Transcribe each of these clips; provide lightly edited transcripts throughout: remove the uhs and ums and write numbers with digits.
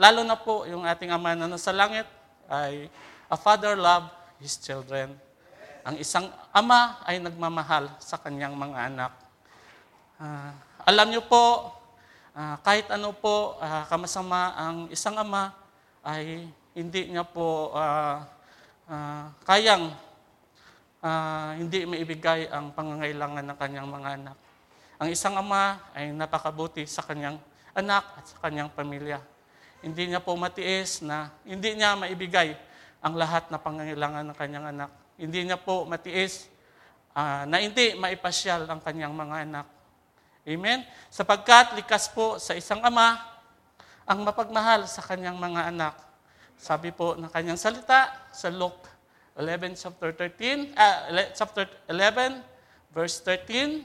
lalo na po yung ating Ama na nasa langit ay a father love his children. Ang isang ama ay nagmamahal sa kanyang mga anak. Alam niyo po, kahit ano po kamasama ang isang ama ay hindi niya po kayang hindi maibigay ang pangangailangan ng kanyang mga anak. Ang isang ama ay napakabuti sa kanyang anak at sa kanyang pamilya. Hindi niya po matiis na hindi niya maibigay ang lahat na pangangailangan ng kanyang anak. Hindi niya po matiis na hindi maipasyal ang kanyang mga anak. Amen? Sapagkat likas po sa isang ama ang mapagmahal sa kanyang mga anak. Sabi po ng kanyang salita sa Luke 11, chapter 11, verse 13,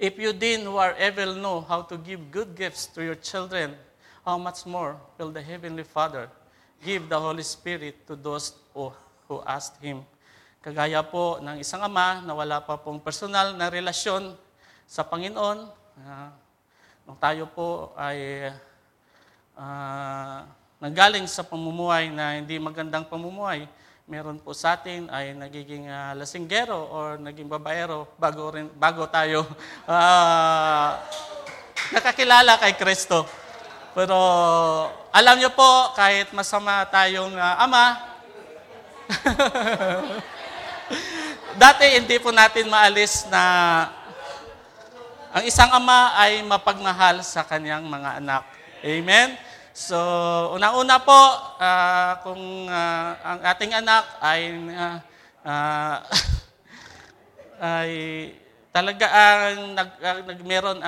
"If you then who are evil know how to give good gifts to your children, how much more will the Heavenly Father give the Holy Spirit to those who asked Him?" Kagaya po ng isang ama na wala pa pong personal na relasyon sa Panginoon, nung tayo po ay nanggaling sa pamumuhay na hindi magandang pamumuhay, meron po sa atin ay nagiging lasinggero or naging babaero bago tayo nakakilala kay Kristo. Pero alam niyo po, kahit masama tayong ama, dati hindi po natin maalis na ang isang ama ay mapagmahal sa kanyang mga anak. Amen? So, una-una po, kung ang ating anak ay, ay talaga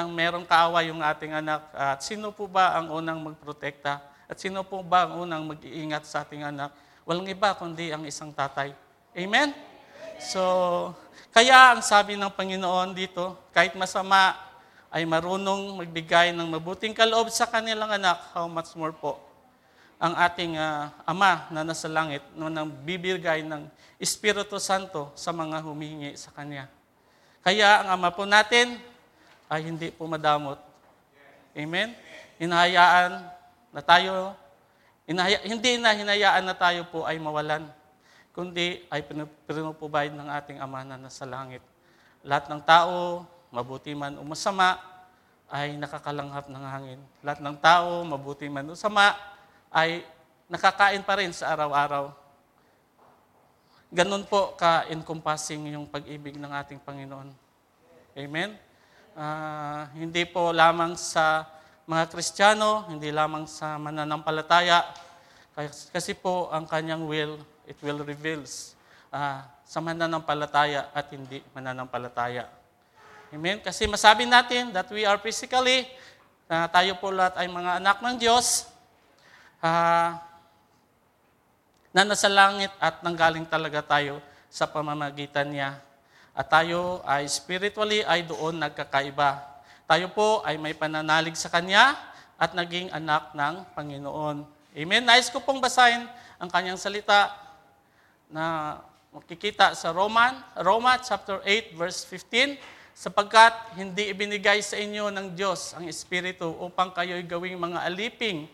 merong kaaway yung ating anak, at sino po ba ang unang magprotekta? At sino po ba ang unang mag-iingat sa ating anak? Walang iba kundi ang isang tatay. Amen? So, kaya ang sabi ng Panginoon dito, kahit masama ay marunong magbigay ng mabuting kaloob sa kanilang anak, how much more po ang ating Ama na nasa langit na nagbibigay ng Espiritu Santo sa mga humihingi sa Kanya. Kaya ang Ama po natin ay hindi po madamot. Amen? Hindi hinayaan na tayo po ay mawalan, kundi ay pinuprovide ng ating Ama na nasa langit. Lahat ng tao, mabuti man o masama, ay nakakalanghap ng hangin. Lahat ng tao, mabuti man o masama, ay nakakain pa rin sa araw-araw. Ganun po ka-encompassing yung pag-ibig ng ating Panginoon. Amen? Hindi po lamang sa mga Kristiyano, hindi lamang sa mananampalataya, kasi po ang kanyang will, it will reveals sa mananampalataya at hindi mananampalataya. Amen? Kasi masabi natin that we are physically, tayo po lahat ay mga anak ng Diyos, na nasa langit at nanggaling talaga tayo sa pamamagitan niya. At tayo ay spiritually ay doon nagkakaiba. Tayo po ay may pananalig sa Kanya at naging anak ng Panginoon. Amen? Nais ko pong basahin ang Kanyang salita na makikita sa Roma chapter 8, verse 15, "Sapagkat hindi ibinigay sa inyo ng Diyos ang Espiritu upang kayo'y gawing mga aliping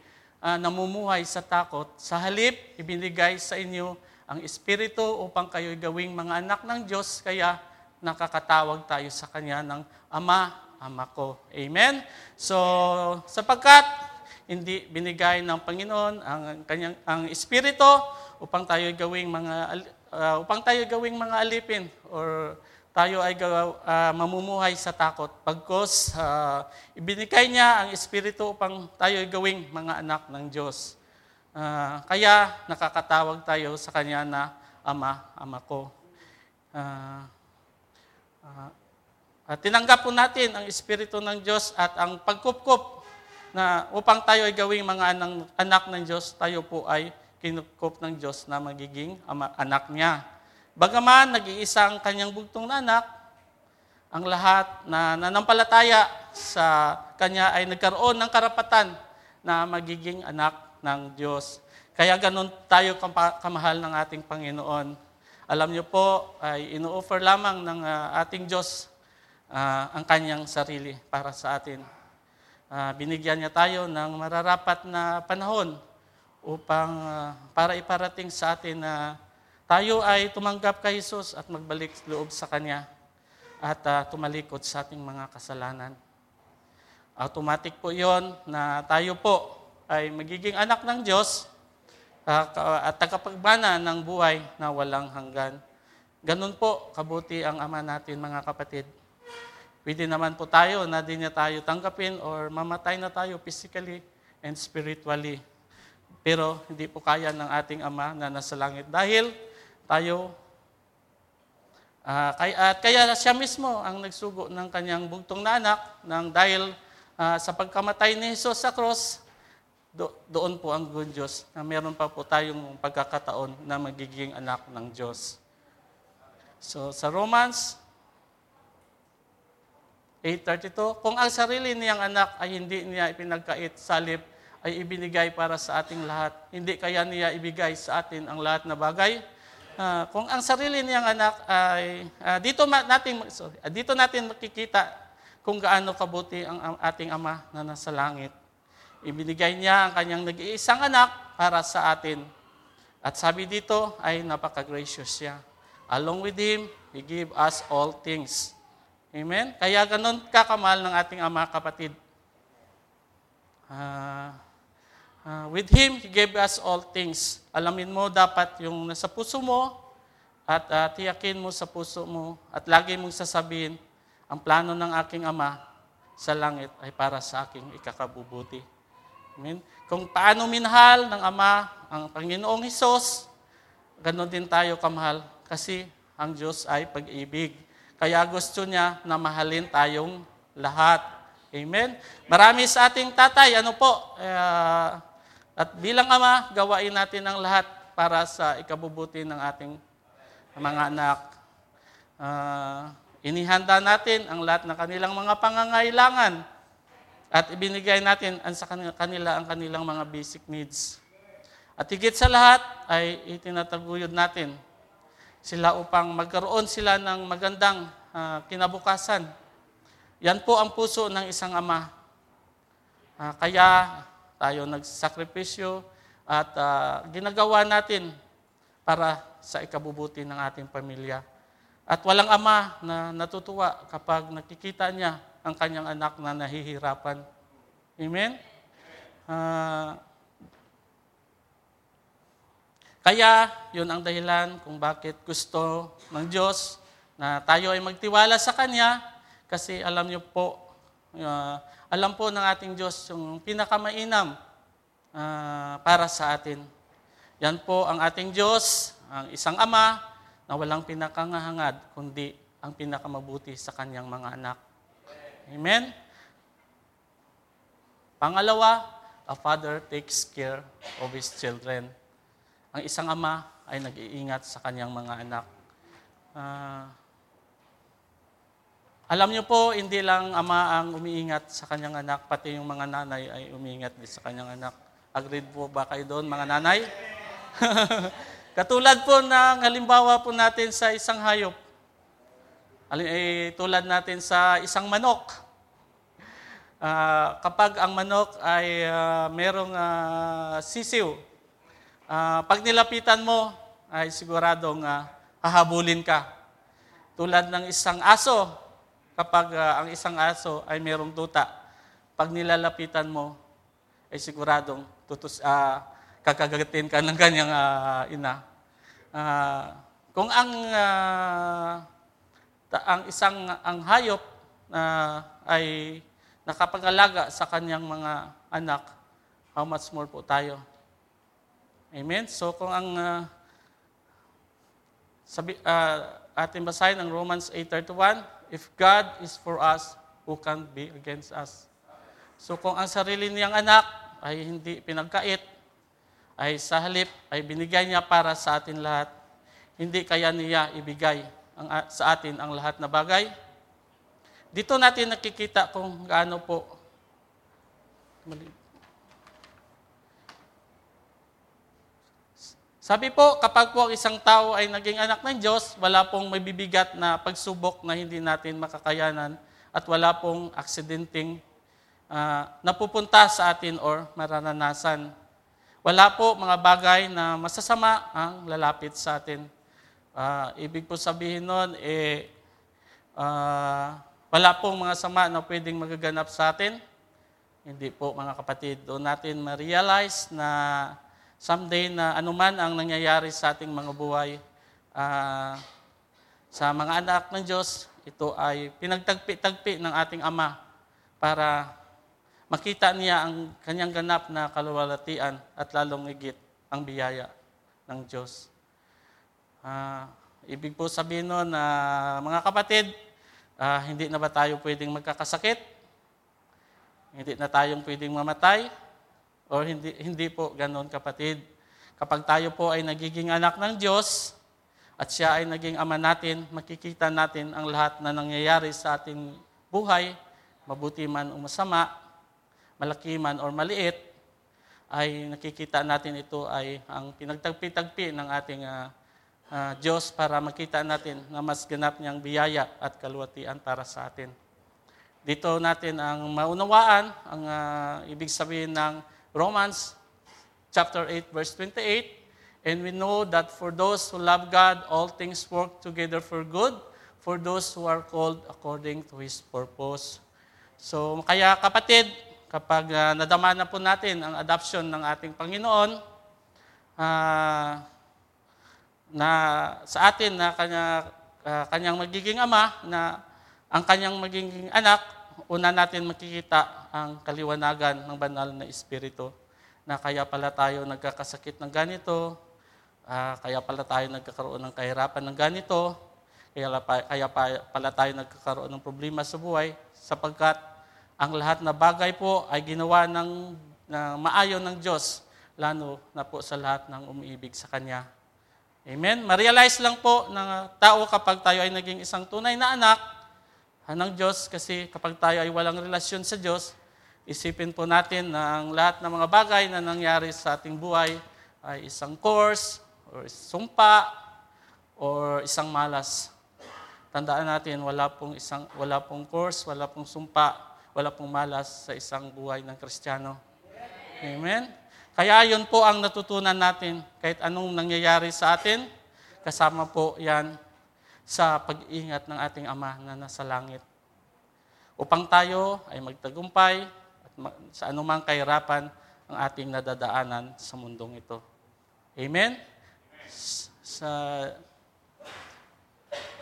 namumuhay sa takot. Sa halip, ibinigay sa inyo ang Espiritu upang kayo'y gawing mga anak ng Diyos, kaya nakakatawag tayo sa Kanya ng Ama, Ama ko." Amen? So, sapagkat hindi binigay ng Panginoon ang Espiritu upang tayo gawing mga alipin or tayo ay mamumuhay sa takot. Pagkos, ibinigay niya ang Espiritu upang tayo gawing mga anak ng Diyos. Kaya nakakatawag tayo sa Kanya na Ama, Ama ko. At tinanggap po natin ang Espiritu ng Diyos at ang pagkupkup na upang tayo ay gawing mga anak ng Diyos, tayo po ay kinupkup ng Diyos na magiging anak niya. Bagaman nag-iisa ang kanyang bugtong na anak, ang lahat na nanampalataya sa kanya ay nagkaroon ng karapatan na magiging anak ng Diyos. Kaya ganun tayo kamahal ng ating Panginoon. Alam niyo po, ay ino-offer lamang ng ating Diyos ang kanyang sarili para sa atin. binigyan niya tayo ng mararapat na panahon upang para iparating sa atin na tayo ay tumanggap kay Jesus at magbalik loob sa Kanya at tumalikod sa ating mga kasalanan. Automatic po yon na tayo po ay magiging anak ng Diyos at tagapagbana ng buhay na walang hanggan. Ganun po kabuti ang Ama natin, mga kapatid. Pwede naman po tayo na di niya tayo tanggapin or mamatay na tayo physically and spiritually. Pero hindi po kaya ng ating Ama na nasa langit dahil tayo, kaya siya mismo ang nagsugo ng kanyang bugtong na anak dahil sa pagkamatay ni Jesus sa cross, doon po ang good Diyos na meron pa po tayong pagkakataon na magiging anak ng Diyos. So sa Romans 8:32, kung ang sarili niyang anak ay hindi niya ipinagkait sa halip ay ibinigay para sa ating lahat, hindi kaya niya ibigay sa atin ang lahat na bagay? Kung ang sarili niyang anak ay dito natin makikita kung gaano kabuti ang ating Ama na nasa langit. Ibinigay niya ang kanyang nag-iisang anak para sa atin. At sabi dito ay napaka-gracious siya. Along with him, he give us all things. Amen? Kaya ganun kakamahal ng ating Ama, kapatid. With Him, He gave us all things. Alamin mo dapat yung nasa puso mo at tiyakin mo sa puso mo at lagi mong sasabihin, ang plano ng aking Ama sa langit ay para sa aking ikakabubuti. Amen? Kung paano minahal ng Ama ang Panginoong Hesus, ganoon din tayo kamahal kasi ang Diyos ay pag-ibig. Kaya gusto niya na mahalin tayong lahat. Amen? Marami sa ating tatay, at bilang Ama, gawain natin ang lahat para sa ikabubuti ng ating mga anak. Inihanda natin ang lahat ng kanilang mga pangangailangan at ibinigay natin sa kanila ang kanilang mga basic needs. At higit sa lahat ay itinataguyod natin sila upang magkaroon sila ng magandang kinabukasan. Yan po ang puso ng isang Ama. Kaya tayo nagsakripisyo at ginagawa natin para sa ikabubuti ng ating pamilya. At walang ama na natutuwa kapag nakikita niya ang kanyang anak na nahihirapan. Amen? Kaya yun ang dahilan kung bakit gusto ng Diyos na tayo ay magtiwala sa Kanya kasi alam niyo po, alam po ng ating Diyos yung pinakamainam para sa atin. Yan po ang ating Diyos, ang isang Ama na walang pinakangahangad kundi ang pinakamabuti sa kanyang mga anak. Amen? Pangalawa, a father takes care of his children. Ang isang ama ay nag-iingat sa kanyang mga anak. Alam niyo po, hindi lang ama ang umiingat sa kanyang anak, pati yung mga nanay ay umiingat din sa kanyang anak. Agreed po ba kayo doon, mga nanay? Katulad po ng halimbawa po natin sa isang hayop. Tulad natin sa isang manok. Kapag ang manok ay merong sisiw, pag nilapitan mo, ay siguradong hahabulin ka. Tulad ng isang aso, kapag ang isang aso ay mayroong tuta, pag nilalapitan mo, ay siguradong kakagatin ka ng kanyang ina. Kung ang hayop ay nakapag-alaga sa kanyang mga anak, how much more po tayo? Amen? So kung atin basahin ang Romans 8:31, if God is for us, who can be against us? So kung ang sarili niyang anak ay hindi pinagkait, ay sa halip ay binigay niya para sa atin lahat, hindi kaya niya ibigay sa atin ang lahat na bagay? Dito natin nakikita kung gaano po. Sabi po, kapag po ang isang tao ay naging anak ng Diyos, wala pong may bibigat na pagsubok na hindi natin makakayanan at wala pong aksidenteng napupunta sa atin or mararanasan. Wala po mga bagay na masasama ang lalapit sa atin. Ibig po sabihin nun, wala pong mga sama na pwedeng magaganap sa atin. Hindi po mga kapatid, doon natin ma-realize na someday na anuman ang nangyayari sa ating mga buhay, sa mga anak ng Diyos, ito ay pinagtagpi-tagpi ng ating Ama para makita niya ang kanyang ganap na kaluwalhatian at lalong higit ang biyaya ng Diyos. Ibig po sabihin nun, mga kapatid, hindi na ba tayo pwedeng magkakasakit? Hindi na tayong pwedeng mamatay, o hindi po ganoon kapatid. Kapag tayo po ay nagiging anak ng Diyos at siya ay naging ama natin, makikita natin ang lahat na nangyayari sa ating buhay, mabuti man o masama, malaki man o maliit, ay nakikita natin ito ay ang pinagtagpi-tagpi ng ating Diyos para makita natin na mas ganap niyang biyaya at kaluwalhatian para sa atin. Dito natin ang maunawaan ang ibig sabihin ng Romans chapter 8 verse 28. And we know that for those who love God, all things work together for good, for those who are called according to His purpose. So kaya kapatid, kapag nadama na po natin ang adoption ng ating Panginoon, na sa atin na kanyang magiging ama, na ang kanyang magiging anak, una natin makikita ang kaliwanagan ng banal na espiritu, na kaya pala tayo nagkakasakit ng ganito, kaya pala tayo nagkakaroon ng kahirapan ng ganito, kaya pala tayo nagkakaroon ng problema sa buhay, sapagkat ang lahat na bagay po ay ginawa ng maayon ng Diyos, lalo na po sa lahat ng umiibig sa Kanya. Amen? Ma-realize lang po ng tao kapag tayo ay naging isang tunay na anak ng Diyos, kasi kapag tayo ay walang relasyon sa Diyos, isipin po natin na ang lahat ng mga bagay na nangyari sa ating buhay ay isang curse, or sumpa, or isang malas. Tandaan natin, wala pong curse, wala pong sumpa, wala pong malas sa isang buhay ng Kristiyano. Amen? Kaya yun po ang natutunan natin, kahit anong nangyayari sa atin, kasama po yan sa pag-iingat ng ating Ama na nasa langit. Upang tayo ay magtagumpay at sa anumang kahirapan ang ating nadadaanan sa mundong ito. Amen? Sa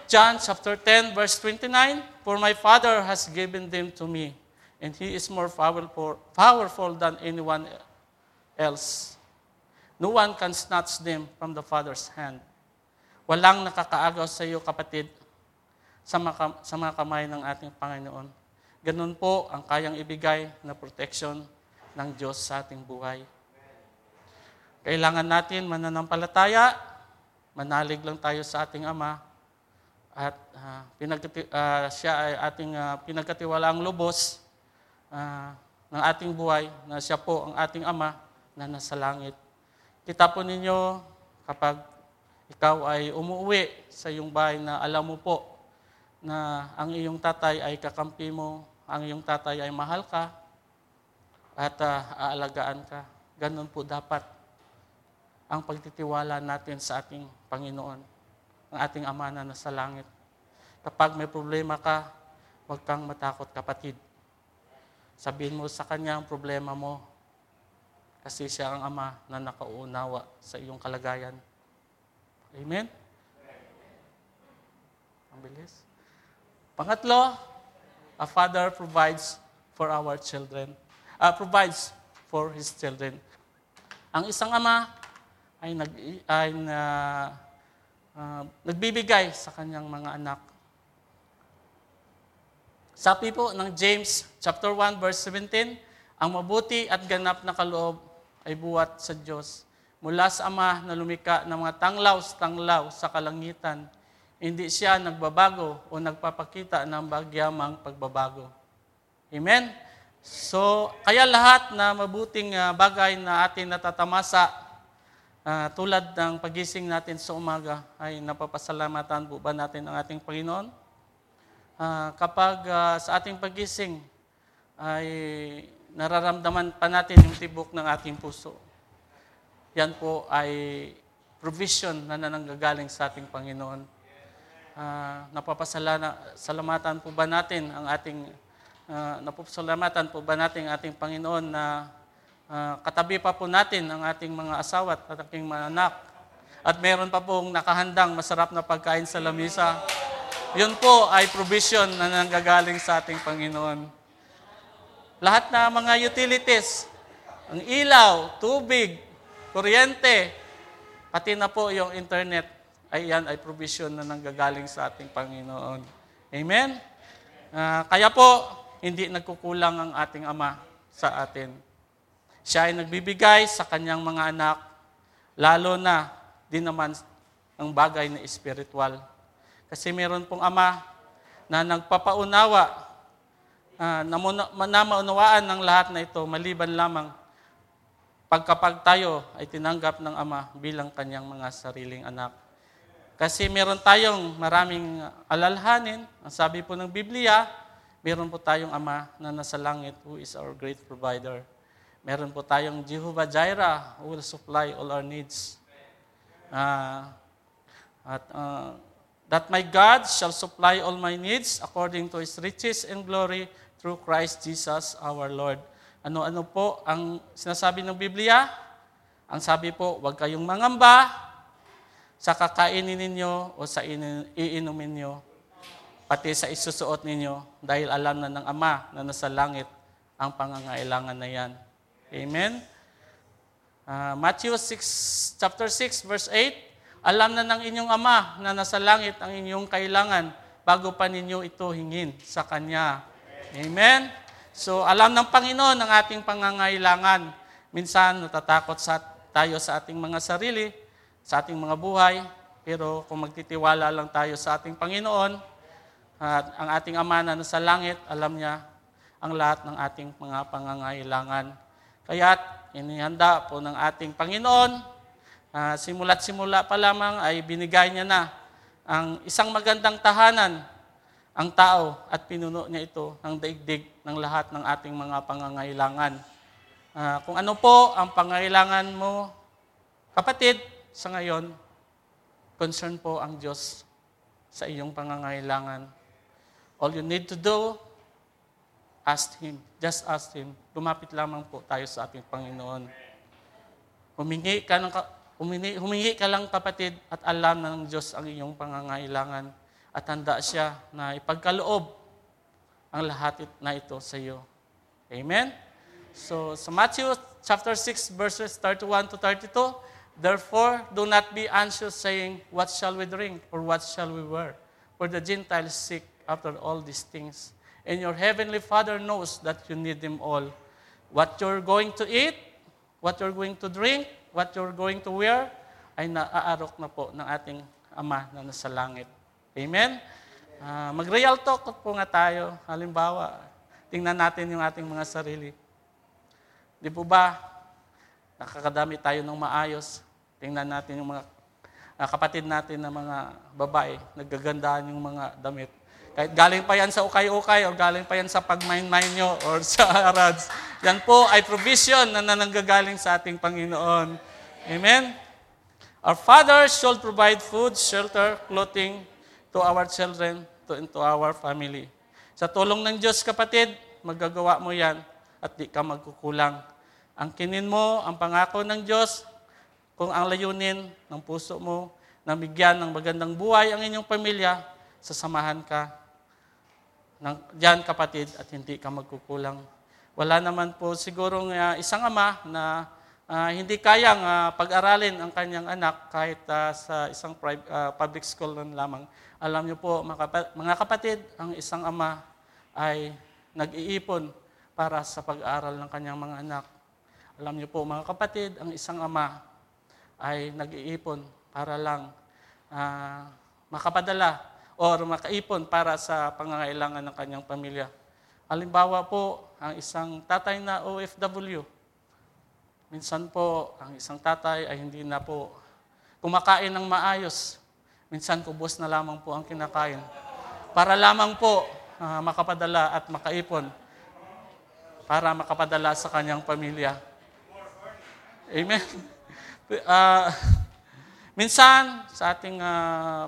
John chapter 10 verse 29, "For my Father has given them to me, and He is more powerful than anyone else. No one can snatch them from the Father's hand." Walang nakakaagaw sa iyo, kapatid, sa mga kamay ng ating Panginoon. Ganun po ang kayang ibigay na protection ng Diyos sa ating buhay. Kailangan natin mananampalataya, manalig lang tayo sa ating Ama, at siya ay ating pinagkatiwalaang lubos ng ating buhay, na siya po ang ating Ama na nasa langit. Kita po ninyo kapag ikaw ay umuwi sa iyong bahay na alam mo po na ang iyong tatay ay kakampi mo, ang iyong tatay ay mahal ka at aalagaan ka. Ganun po dapat ang pagtitiwala natin sa ating Panginoon, ang ating Ama na nasa langit. Kapag may problema ka, huwag kang matakot, kapatid. Sabihin mo sa Kanya ang problema mo, kasi siya ang Ama na nakauunawa sa iyong kalagayan. Amen? Ang bilis. Pangatlo, a father provides for his children. Ang isang ama ay nagbibigay sa kanyang mga anak. Sabi po ng James chapter 1 verse 17, "Ang mabuti at ganap na kaloob ay buwat sa Diyos, mula sa Ama na lumikha ng mga tanglaw sa kalangitan. Hindi siya nagbabago o nagpapakita ng bagyamang pagbabago." Amen? So, kaya lahat na mabuting bagay na atin natatamasa, tulad ng pagising natin sa umaga, ay napapasalamatan po ba natin ang ating Panginoon? Kapag sa ating pagising, ay nararamdaman pa natin yung tibok ng ating puso. Yan po ay provision na nananggagaling sa ating Panginoon. Napapasalamatan po ba natin ang ating napapasalamatan po ba natin ang ating Panginoon na katabi pa po natin ang ating mga asawa at ating mga anak at meron pa pong nakahandang masarap na pagkain sa lamesa. Yun po ay provision na nanggagaling sa ating Panginoon. Lahat na mga utilities, ang ilaw, tubig, kuryente, pati na po yung internet, ay yan ay provision na nanggagaling sa ating Panginoon. Amen? Kaya po, hindi nagkukulang ang ating Ama sa atin. Siya ay nagbibigay sa kanyang mga anak, lalo na din naman ang bagay na espiritual. Kasi meron pong Ama na nagpapaunawa, na maunawaan ng lahat na ito, maliban lamang pagkapag tayo ay tinanggap ng Ama bilang kanyang mga sariling anak. Kasi meron tayong maraming alalhanin. Ang sabi po ng Biblia, meron po tayong Ama na nasa langit who is our great provider. Meron po tayong Jehovah Jireh who will supply all our needs. That my God shall supply all my needs according to His riches and glory through Christ Jesus our Lord. Ano-ano po ang sinasabi ng Biblia? Ang sabi po, huwag kayong mangamba sa kakainin ninyo o sa iinumin ninyo, pati sa isusuot ninyo, dahil alam na ng Ama na nasa langit ang pangangailangan na yan. Amen? Matthew 6, chapter 6, verse 8, alam na ng inyong Ama na nasa langit ang inyong kailangan bago pa ninyo ito hingin sa Kanya. Amen? So, alam ng Panginoon ang ating pangangailangan. Minsan, natatakot tayo sa ating mga sarili, sa ating mga buhay, pero kung magtitiwala lang tayo sa ating Panginoon, at ang ating Ama na nasa langit, alam niya ang lahat ng ating mga pangangailangan. Kaya't inihanda po ng ating Panginoon, simula't-simula pa lamang ay binigay niya na ang isang magandang tahanan, ang tao, at pinuno niya ito ng daigdig ng lahat ng ating mga pangangailangan. Kung ano po ang pangangailangan mo, kapatid, sa ngayon, concern po ang Diyos sa iyong pangangailangan. All you need to do, ask Him. Just ask Him. Lumapit lamang po tayo sa ating Panginoon. Humingi ka lang kapatid at alam na ng Diyos ang iyong pangangailangan at handa siya na ipagkaloob ang lahat na ito sa iyo. Amen? So, sa Matthew chapter 6 verses 31 to 32, therefore, do not be anxious, saying, what shall we drink, or what shall we wear? For the Gentiles seek after all these things. And your heavenly Father knows that you need them all. What you're going to eat, what you're going to drink, what you're going to wear, ay naaarok na po ng ating Ama na nasa langit. Amen? Mag-real talk po nga tayo. Halimbawa, tingnan natin yung ating mga sarili. Di po ba, nakakadami tayo ng maayos. Tingnan natin yung mga kapatid natin na mga babae, nagagandaan yung mga damit. Kahit galing pa yan sa ukay-ukay o galing pa yan sa pagmain-main nyo o sa arads. Yan po ay provision na nanggagaling sa ating Panginoon. Amen? Our Father shall provide food, shelter, clothing to our children, and to our family. Sa tulong ng Diyos, kapatid, magagawa mo yan at di ka magkukulang. Angkinin mo ang pangako ng Diyos kung ang layunin ng puso mo na bigyan ng magandang buhay ang inyong pamilya, sasamahan ka diyan kapatid at hindi ka magkukulang. Wala naman po sigurong isang ama na hindi kayang pag-aralin ang kanyang anak kahit sa isang public school lang lamang. Alam niyo po mga kapatid, ang isang ama ay nag-iipon para sa pag-aaral ng kanyang mga anak. Alam niyo po mga kapatid, ang isang ama ay nag-iipon para lang makapadala o makaipon para sa pangangailangan ng kanyang pamilya. Halimbawa po, ang isang tatay na OFW, minsan po ang isang tatay ay hindi na po kumakain ng maayos. Minsan kubos na lamang po ang kinakain para lamang po makapadala at makaipon para makapadala sa kanyang pamilya. Amen. Minsan, sa ating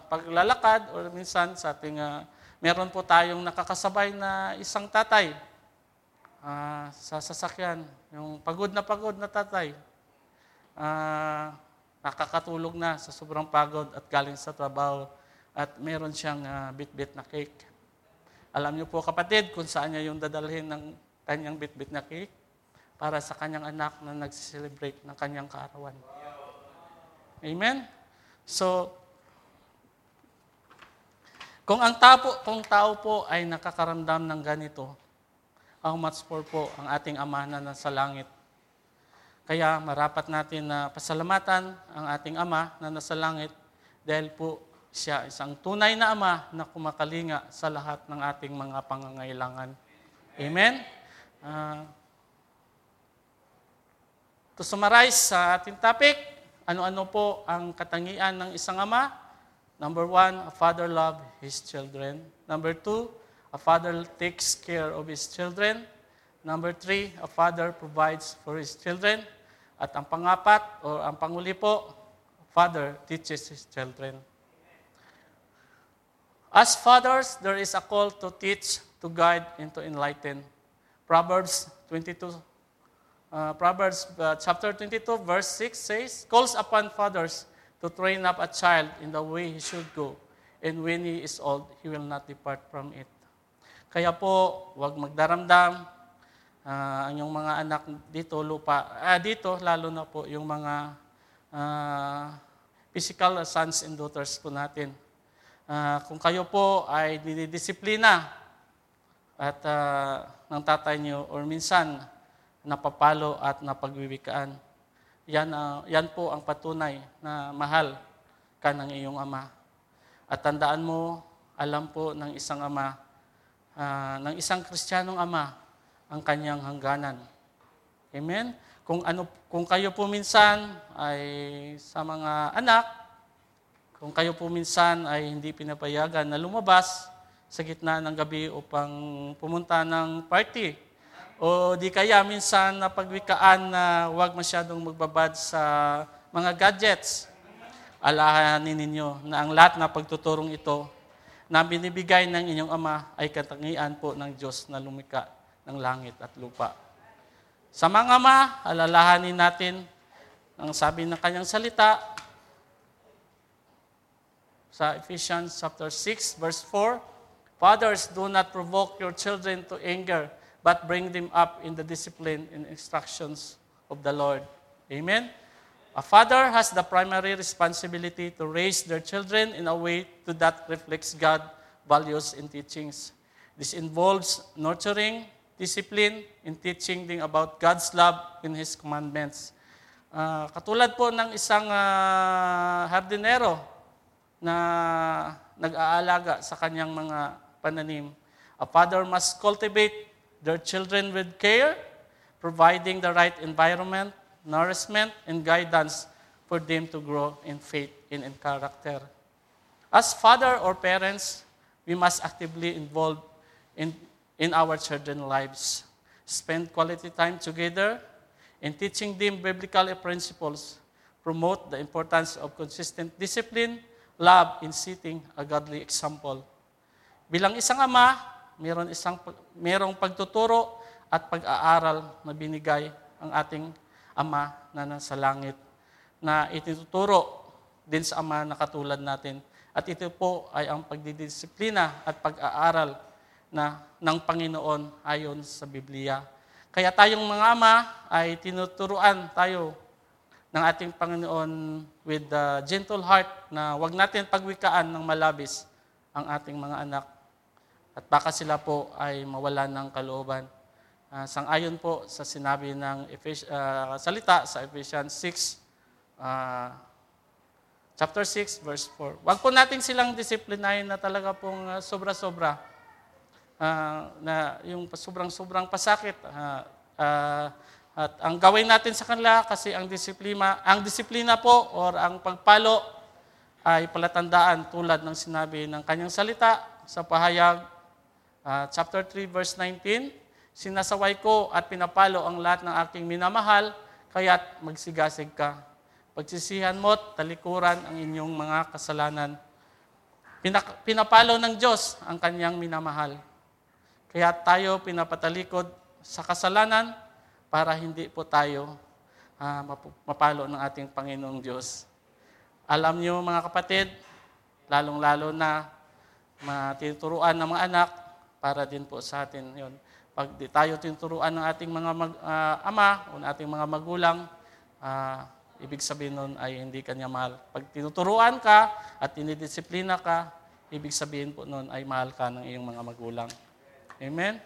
paglalakad o minsan sa ating, meron po tayong nakakasabay na isang tatay sa sasakyan. Yung pagod na tatay. Nakakatulog na sa sobrang pagod at galing sa trabaho at meron siyang bit-bit na cake. Alam niyo po kapatid kung saan niya yung dadalhin ng kanyang bit-bit na cake para sa kanyang anak na nag-celebrate ng kanyang kaarawan. Amen? So, kung tao po ay nakakaramdam ng ganito, how much more po ang ating Ama na nasa langit. Kaya marapat natin na pasalamatan ang ating Ama na nasa langit dahil po siya isang tunay na Ama na kumakalinga sa lahat ng ating mga pangangailangan. Amen? To summarize sa ating topic, ano-ano po ang katangian ng isang ama? Number 1, a father loves his children. Number 2, a father takes care of his children. Number 3, a father provides for his children. At ang pangapat o ang panguli po, a father teaches his children. As fathers, there is a call to teach, to guide, and to enlighten. Proverbs chapter 22, verse 6 says, calls upon fathers to train up a child in the way he should go, and when he is old, he will not depart from it. Kaya po, huwag magdaramdam ang yung mga anak dito, dito lalo na po yung mga physical sons and daughters po natin. Kung kayo po ay dinidisiplina at ng tatay niyo or minsan, napapalo at napagwiwikaan. Yan po ang patunay na mahal ka ng iyong ama. At tandaan mo, alam po ng isang ama, ng isang Kristiyanong ama, ang kanyang hangganan. Amen? Kung kayo po minsan ay sa mga anak, kung kayo po minsan ay hindi pinapayagan na lumabas sa gitna ng gabi upang pumunta ng party, o di kaya minsan napagwikaan na huwag masyadong magbabad sa mga gadgets. Alahanin ninyo na ang lahat na pagtuturong ito na binibigay ng inyong ama ay katangian po ng Diyos na lumika ng langit at lupa. Sa mga ama, alalahanin natin ang sabi ng kanyang salita sa Ephesians chapter 6 verse 4, fathers, do not provoke your children to anger, but bring them up in the discipline and instructions of the Lord. Amen? A father has the primary responsibility to raise their children in a way that reflects God's values and teachings. This involves nurturing, discipline, and teaching them about God's love and His commandments. Katulad po ng isang hardinero na nag-aalaga sa kanyang mga pananim. A father must cultivate their children with care, providing the right environment, nourishment, and guidance for them to grow in faith and in character. As father or parents, we must actively involve in our children's lives, spend quality time together, and teaching them biblical principles, promote the importance of consistent discipline, love, and setting a godly example. Bilang isang ama, merong pagtuturo at pag-aaral na binigay ang ating Ama na nasa langit na ituturo din sa Ama na katulad natin. At ito po ay ang pagdidisiplina at pag-aaral ng Panginoon ayon sa Biblia. Kaya tayong mga ama ay tinuturuan tayo ng ating Panginoon with a gentle heart na huwag natin pagwikaan ng malabis ang ating mga anak. At baka sila po ay mawalan ng kalooban. Sang-ayon po sa sinabi ng salita sa Ephesians 6, chapter 6, verse 4. Huwag po natin silang disiplinahin na talaga pong sobra-sobra. Na yung sobrang-sobrang pasakit. At ang gawin natin sa kanila kasi ang disiplina po or ang pagpalo ay palatandaan tulad ng sinabi ng kanyang salita sa pahayag, chapter 3, verse 19, Sinasaway ko at pinapalo ang lahat ng aking minamahal, kaya't magsigasig ka. Pagsisihan mo't talikuran ang inyong mga kasalanan. Pinapalo ng Diyos ang kanyang minamahal. Kaya tayo pinapatalikod sa kasalanan para hindi po tayo mapalo ng ating Panginoong Diyos. Alam niyo mga kapatid, lalong-lalo na matuturuan ng mga anak para din po sa atin yon. Pag di tayo tinuturuan ng ating mga ama o ng ating mga magulang, ibig sabihin nun ay hindi kanya mahal. Pag tinuturuan ka at tinidisiplina ka, ibig sabihin po nun ay mahal ka ng iyong mga magulang. Amen?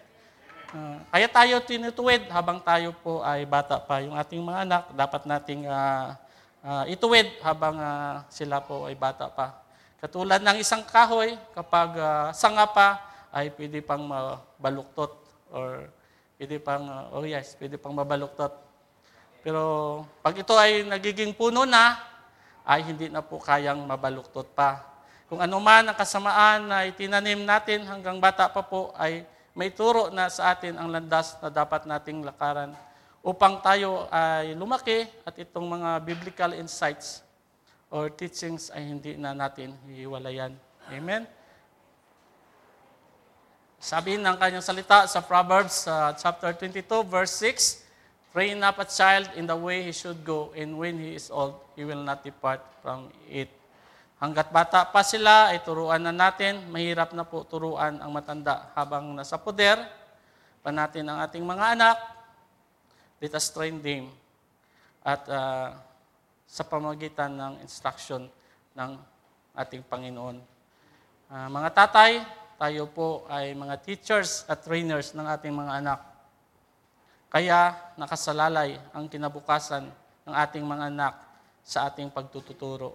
Kaya tayo tinutuwid habang tayo po ay bata pa. Yung ating mga anak, dapat nating ituwid habang sila po ay bata pa. Katulad ng isang kahoy, kapag sanga pa, ay pwede pang mabaluktot. Or pwede pang mabaluktot. Pero pag ito ay nagiging puno na, ay hindi na po kayang mabaluktot pa. Kung ano man ang kasamaan na itinanim natin hanggang bata pa po, ay may turo na sa atin ang landas na dapat nating lakaran upang tayo ay lumaki at itong mga biblical insights or teachings ay hindi na natin hihiwalayan. Amen? Sabihin ng kanyang salita sa Proverbs chapter 22, verse 6, train up a child in the way he should go, and when he is old, he will not depart from it. Hanggat bata pa sila, ay turuan na natin. Mahirap na po turuan ang matanda habang nasa poder. Panatin ang ating mga anak. Let us train them. At sa pamamagitan ng instruction ng ating Panginoon. Mga tatay, tayo po ay mga teachers at trainers ng ating mga anak. Kaya nakasalalay ang kinabukasan ng ating mga anak sa ating pagtuturo.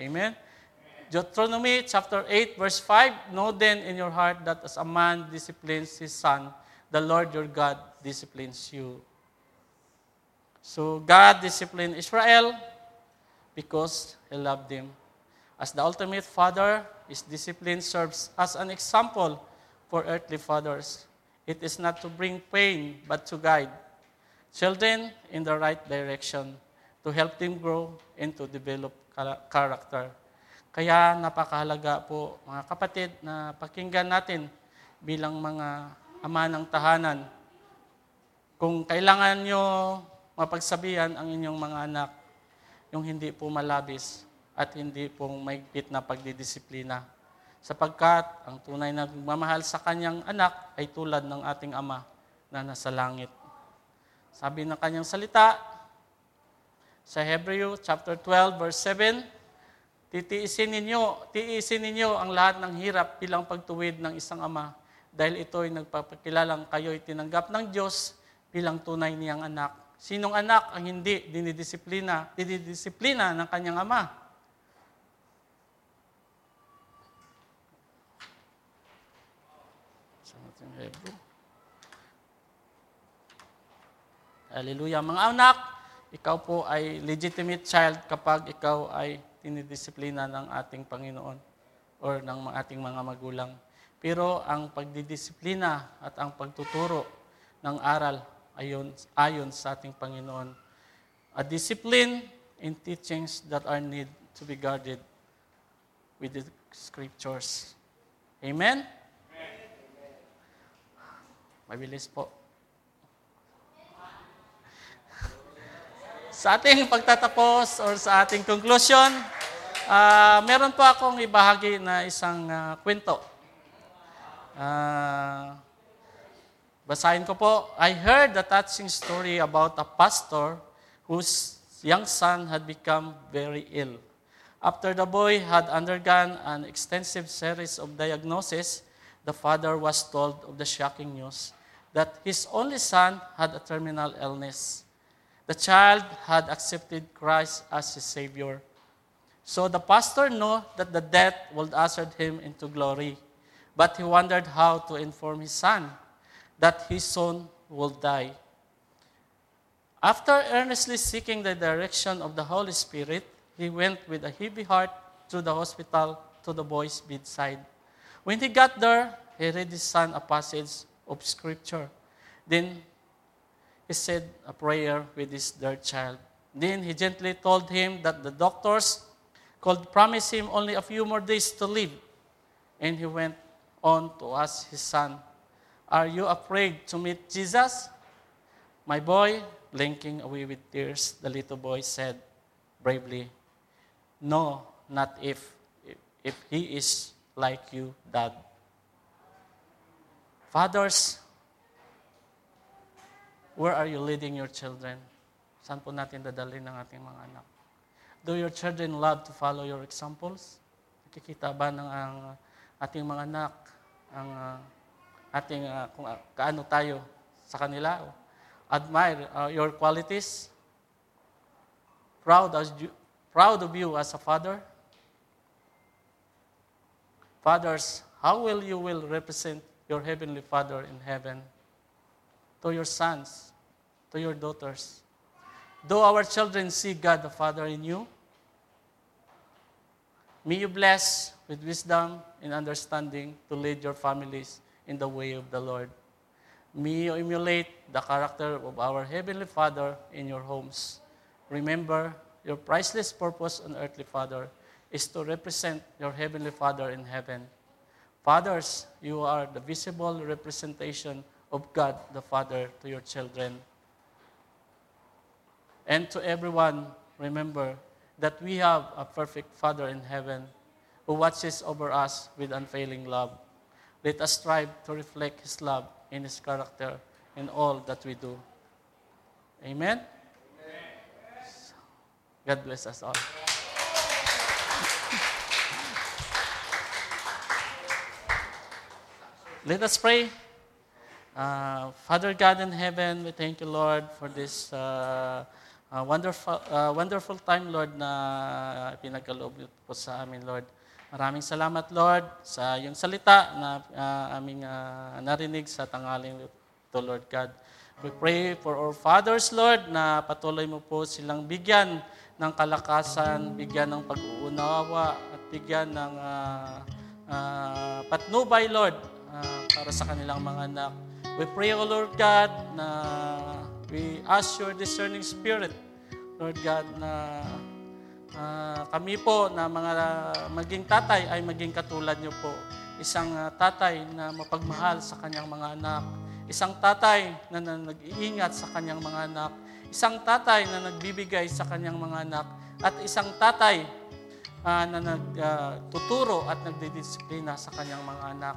Amen? Deuteronomy chapter 8 verse 5, know then in your heart that as a man disciplines his son, the Lord your God disciplines you. So God disciplined Israel because He loved them. As the ultimate father, His discipline serves as an example for earthly fathers. It is not to bring pain, but to guide children in the right direction, to help them grow and to develop character. Kaya napakahalaga po, mga kapatid, na pakinggan natin bilang mga ama ng tahanan. Kung kailangan nyo mapagsabihan ang inyong mga anak, yung hindi po malabis, at hindi pong maigpit na pagdidisiplina. Sapagkat ang tunay na magmamahal sa kanyang anak ay tulad ng ating Ama na nasa langit. Sabi ng kanyang salita, sa Hebreo chapter 12 verse 7, tiisin ninyo ang lahat ng hirap bilang pagtuwid ng isang ama dahil ito'y nagpapakilalang kayo'y tinanggap ng Diyos bilang tunay niyang anak. Sinong anak ang hindi dinidisiplina ng kanyang ama? Hallelujah. Mga anak, ikaw po ay legitimate child kapag ikaw ay tinidisiplina ng ating Panginoon or ng ating mga magulang. Pero ang pagdidisiplina at ang pagtuturo ng aral ayon sa ating Panginoon. A discipline in teachings that are need to be guarded with the scriptures. Amen? Mabilis po. Sa ating pagtatapos or sa ating conclusion, meron po akong ibahagi na isang kwento. Basahin ko po. I heard a touching story about a pastor whose young son had become very ill. After the boy had undergone an extensive series of diagnoses, the father was told of the shocking news that his only son had a terminal illness. The child had accepted Christ as his Savior. So the pastor knew that the death would usher him into glory, but he wondered how to inform his son that his son would die. After earnestly seeking the direction of the Holy Spirit, he went with a heavy heart to the hospital to the boy's bedside. When he got there, he read his son a passage of Scripture. Then he said a prayer with his dear child. Then he gently told him that the doctors could promise him only a few more days to live. And he went on to ask his son, "Are you afraid to meet Jesus?" My boy, blinking away with tears, the little boy said bravely, "No, not if he is like you, Dad." Fathers, where are you leading your children? Saan po natin dadalhin ng ating mga anak? Do your children love to follow your examples? Nakikita ba ng ating mga anak ang ating kung kaano tayo sa kanila? Admire your qualities? Proud of you as a father? Fathers, how will you represent your Heavenly Father in heaven, to your sons, to your daughters? Do our children see God the Father in you? May you bless with wisdom and understanding to lead your families in the way of the Lord. May you emulate the character of our Heavenly Father in your homes. Remember, your priceless purpose on earthly Father is to represent your Heavenly Father in heaven. Fathers, you are the visible representation of God the Father to your children. And to everyone, remember that we have a perfect Father in heaven who watches over us with unfailing love. Let us strive to reflect His love in His character in all that we do. Amen? Amen. God bless us all. Let us pray. Father God in heaven, we thank you, Lord, for this wonderful time, Lord, na pinagkaloob niyo po sa amin, Lord. Maraming salamat, Lord, sa iyong salita na aming narinig sa tanghaling ito, Lord God. We pray for our fathers, Lord, na patuloy mo po silang bigyan ng kalakasan, bigyan ng pag-uunawa, at bigyan ng patnubay, Lord, para sa kanilang mga anak. We pray, O Lord God, na we ask your discerning spirit, Lord God, na kami po na mga maging tatay ay maging katulad niyo po. Isang tatay na mapagmahal sa kanyang mga anak. Isang tatay na nag-iingat sa kanyang mga anak. Isang tatay na nagbibigay sa kanyang mga anak. At isang tatay na nagtuturo at nagdidisiplina sa kanyang mga anak.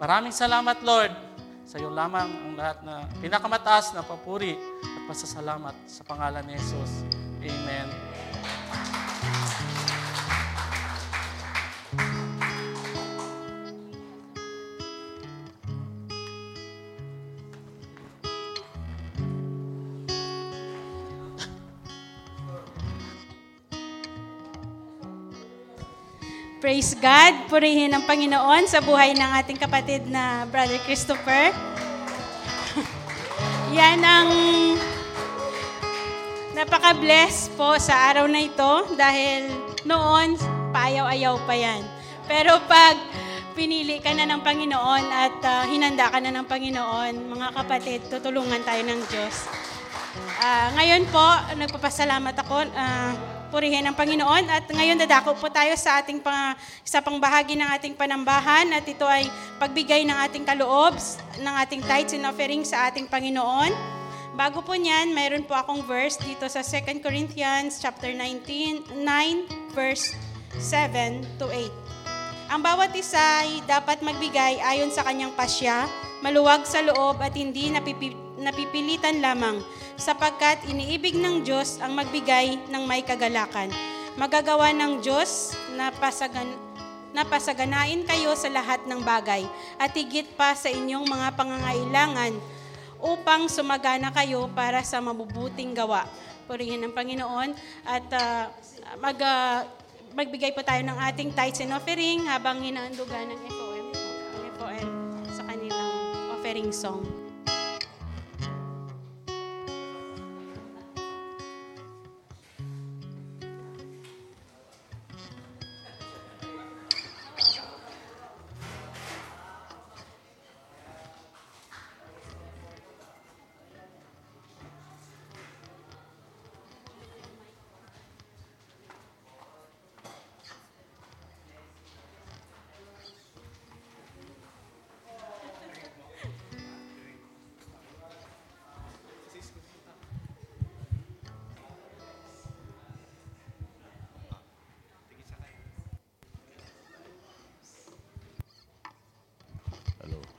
Maraming salamat, Lord. Sa iyo lamang ang lahat na pinakamataas na papuri at pasasalamat sa pangalan ni Jesus. Amen. Praise God. Purihin ang Panginoon sa buhay ng ating kapatid na Brother Christopher. Yan ang napaka-bless po sa araw na ito dahil noon, paayaw-ayaw pa yan. Pero pag pinili ka na ng Panginoon at hinanda ka na ng Panginoon, mga kapatid, tutulungan tayo ng Diyos. Ngayon po, nagpapasalamat ako. Purihin ang Panginoon at ngayon dadako po tayo sa ating sa pangbahagi ng ating panambahan at ito ay pagbigay ng ating kaloob, ng ating tithes and offering sa ating Panginoon. Bago po niyan, mayroon po akong verse dito sa 2 Corinthians chapter 19, 9 verse 7 to 8. Ang bawat isa ay dapat magbigay ayon sa kanyang pasya, maluwag sa loob at hindi napipilitan lamang, sapagkat iniibig ng Diyos ang magbigay ng may kagalakan. Magagawa ng Diyos na pasaganain kayo sa lahat ng bagay at higit pa sa inyong mga pangangailangan upang sumagana kayo para sa mabubuting gawa. Purihin ang Panginoon at magbigay po tayo ng ating tithes and offering habang hinahandugan ng FOM sa kanilang offering song.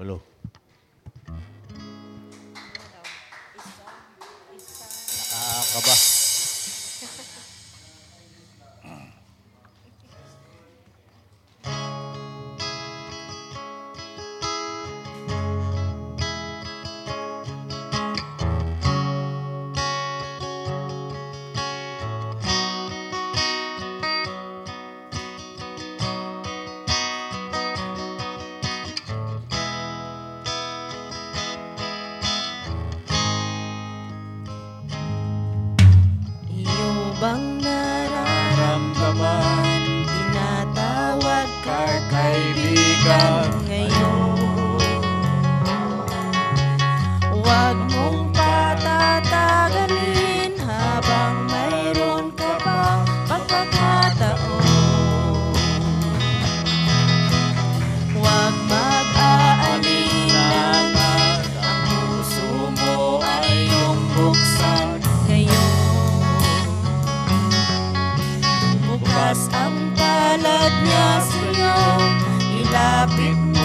Hello. Nakakaba. Bang nararamdaman, tinatawag ka kaibigan ngayon. Huwag mong patatagalin habang mayroon ka pang pagkakataon. Huwag mag-aalinlangan, ang puso mo ay iyong buksan ngayon. Bukas ang palad niya sa'yo, ilapit mo.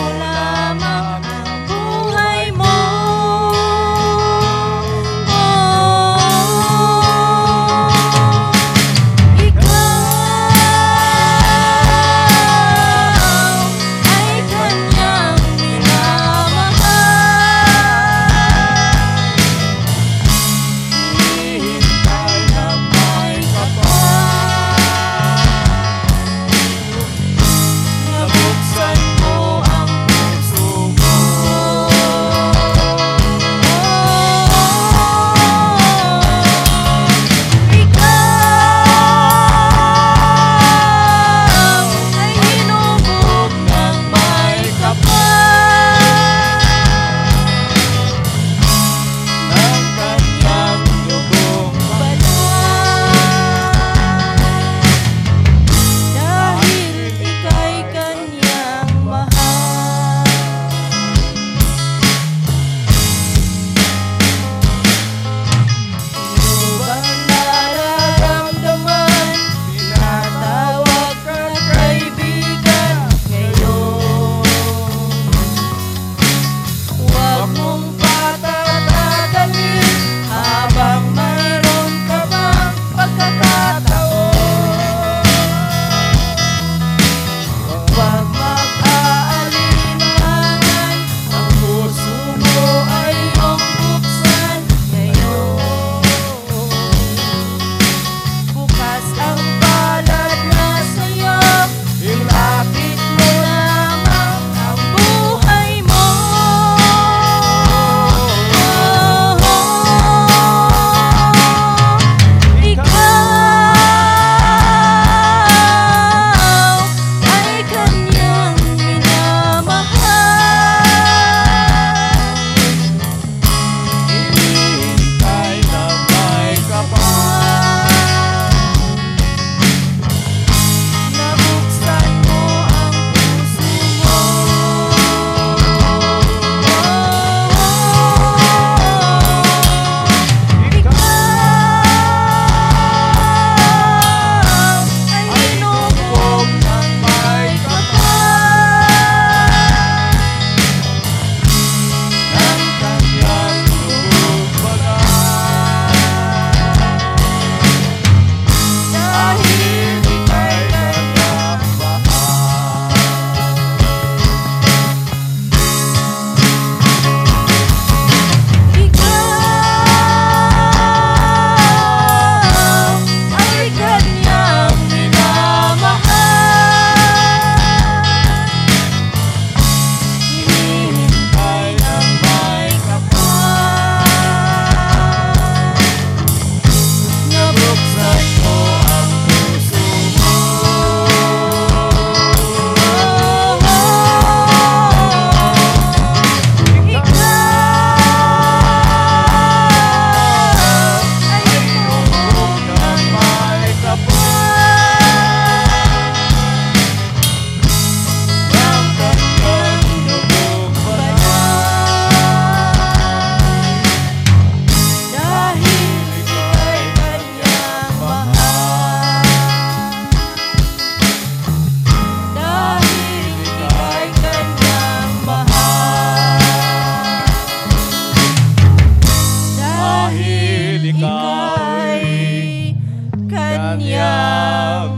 kanyang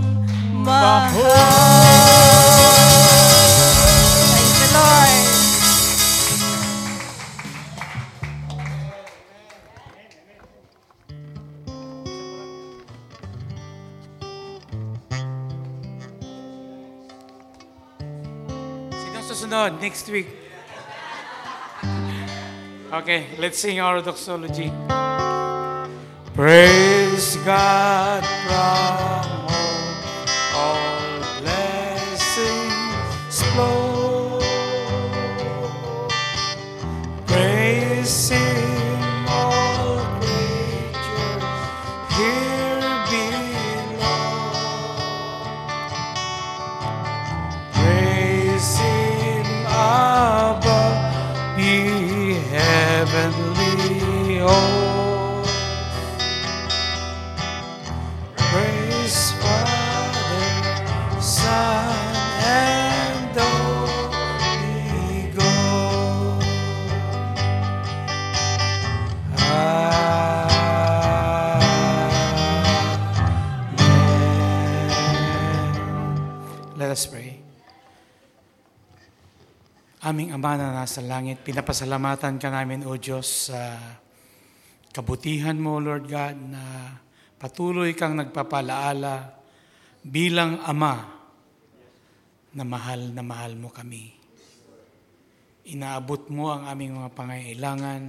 mahal. Thank you, Lord. Sinong susunod next week? Okay, let's sing our doxology. Praise God from whom all blessings flow. Praise Him, all creatures here below. Praise Him above, ye heavenly hosts. Aming Ama na nasa langit, pinapasalamatan ka namin, O Diyos, sa kabutihan mo, Lord God, na patuloy kang nagpapalaala bilang Ama na mahal mo kami. Inaabot mo ang aming mga pangailangan,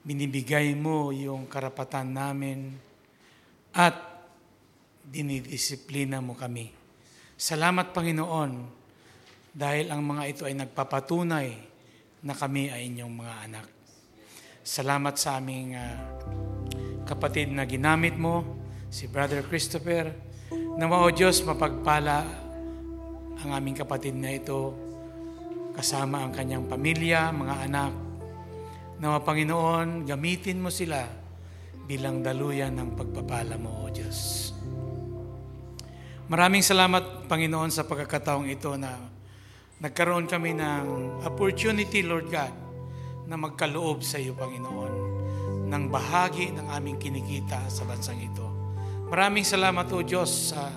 binibigay mo yung karapatan namin, at dinidisiplina mo kami. Salamat, Panginoon, dahil ang mga ito ay nagpapatunay na kami ay inyong mga anak. Salamat sa aming kapatid na ginamit mo, si Brother Christopher. Nawa, O Diyos, mapagpala ang aming kapatid na ito, kasama ang kanyang pamilya, mga anak. Nawa, Panginoon, gamitin mo sila bilang daluyan ng pagpapala mo, O Diyos. Maraming salamat, Panginoon, sa pagkakataong ito na nagkaroon kami ng opportunity, Lord God, na magkaloob sa iyo, Panginoon, ng bahagi ng aming kinikita sa bansang ito. Maraming salamat, O Diyos, sa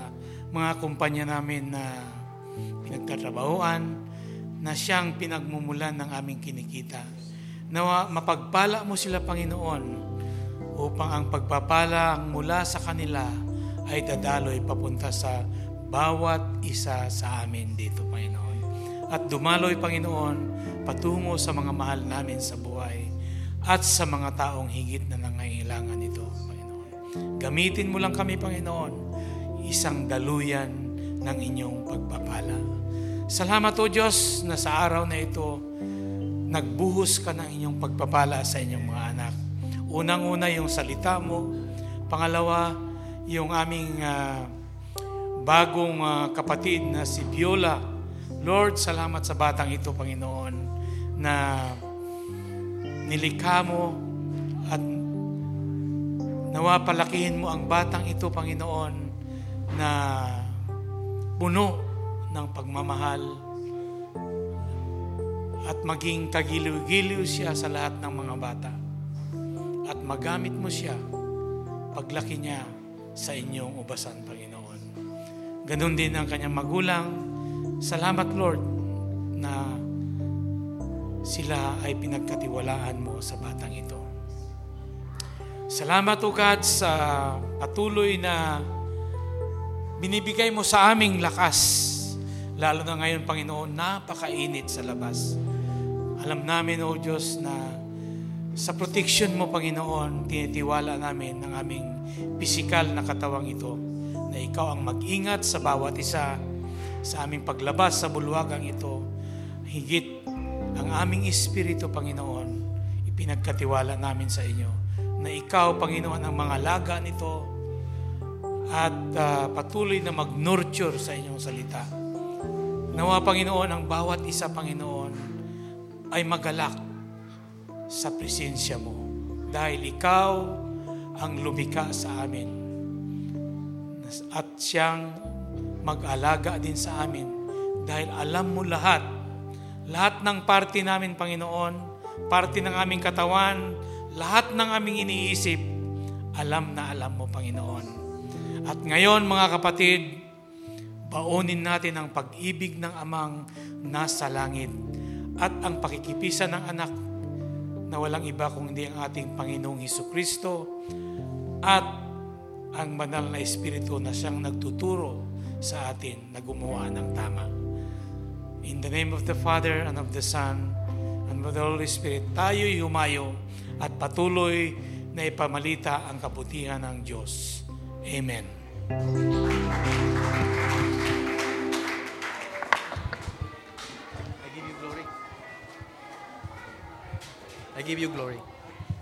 mga kumpanya namin na pinagtatrabahoan, na siyang pinagmumulan ng aming kinikita. Nawa mapagpala mo sila, Panginoon, upang ang pagpapala mula sa kanila ay dadaloy papunta sa bawat isa sa amin dito, Panginoon. At dumaloy, Panginoon, patungo sa mga mahal namin sa buhay at sa mga taong higit na nangangailangan ito, Panginoon. Gamitin mo lang kami, Panginoon, isang daluyan ng inyong pagpapala. Salamat, O Diyos, na sa araw na ito, nagbuhos ka ng inyong pagpapala sa inyong mga anak. Unang-una, yung salita mo. Pangalawa, yung aming bagong kapatid na si Viola. Lord, salamat sa batang ito, Panginoon, na nilikha mo at nawa palakihin mo ang batang ito, Panginoon, na puno ng pagmamahal at maging kagiliw-giliw siya sa lahat ng mga bata at magamit mo siya paglaki niya sa inyong ubasan, Panginoon. Ganun din ang kanyang magulang. Salamat, Lord, na sila ay pinagkatiwalaan mo sa batang ito. Salamat, O God, sa patuloy na binibigay mo sa aming lakas. Lalo na ngayon, Panginoon, napakainit sa labas. Alam namin, O Diyos, na sa protection mo, Panginoon, tinitiwala namin ang aming pisikal na katawang ito, na ikaw ang mag-ingat sa bawat isa sa aming paglabas sa bulwagang ito. Higit ang aming espiritu, Panginoon, ipinagkatiwala namin sa inyo na ikaw, Panginoon, ang mga laga nito at patuloy na mag-nurture sa inyong salita. Nawa, Panginoon, ang bawat isa, Panginoon, ay magalak sa presensya mo dahil ikaw ang lumika sa amin at siyang mag-alaga din sa amin dahil alam mo lahat. Lahat ng parte namin, Panginoon, parte ng aming katawan, lahat ng aming iniisip, alam na alam mo, Panginoon. At ngayon, mga kapatid, baunin natin ang pag-ibig ng amang nasa langit at ang pakikipisan ng anak na walang iba kundi ang ating Panginoong Hesukristo at ang banal na Espiritu na siyang nagtuturo sa atin na gumawa ng tama. In the name of the Father, and of the Son, and of the Holy Spirit, tayo'y humayo at patuloy na ipamalita ang kabutihan ng Diyos. Amen. I give you glory.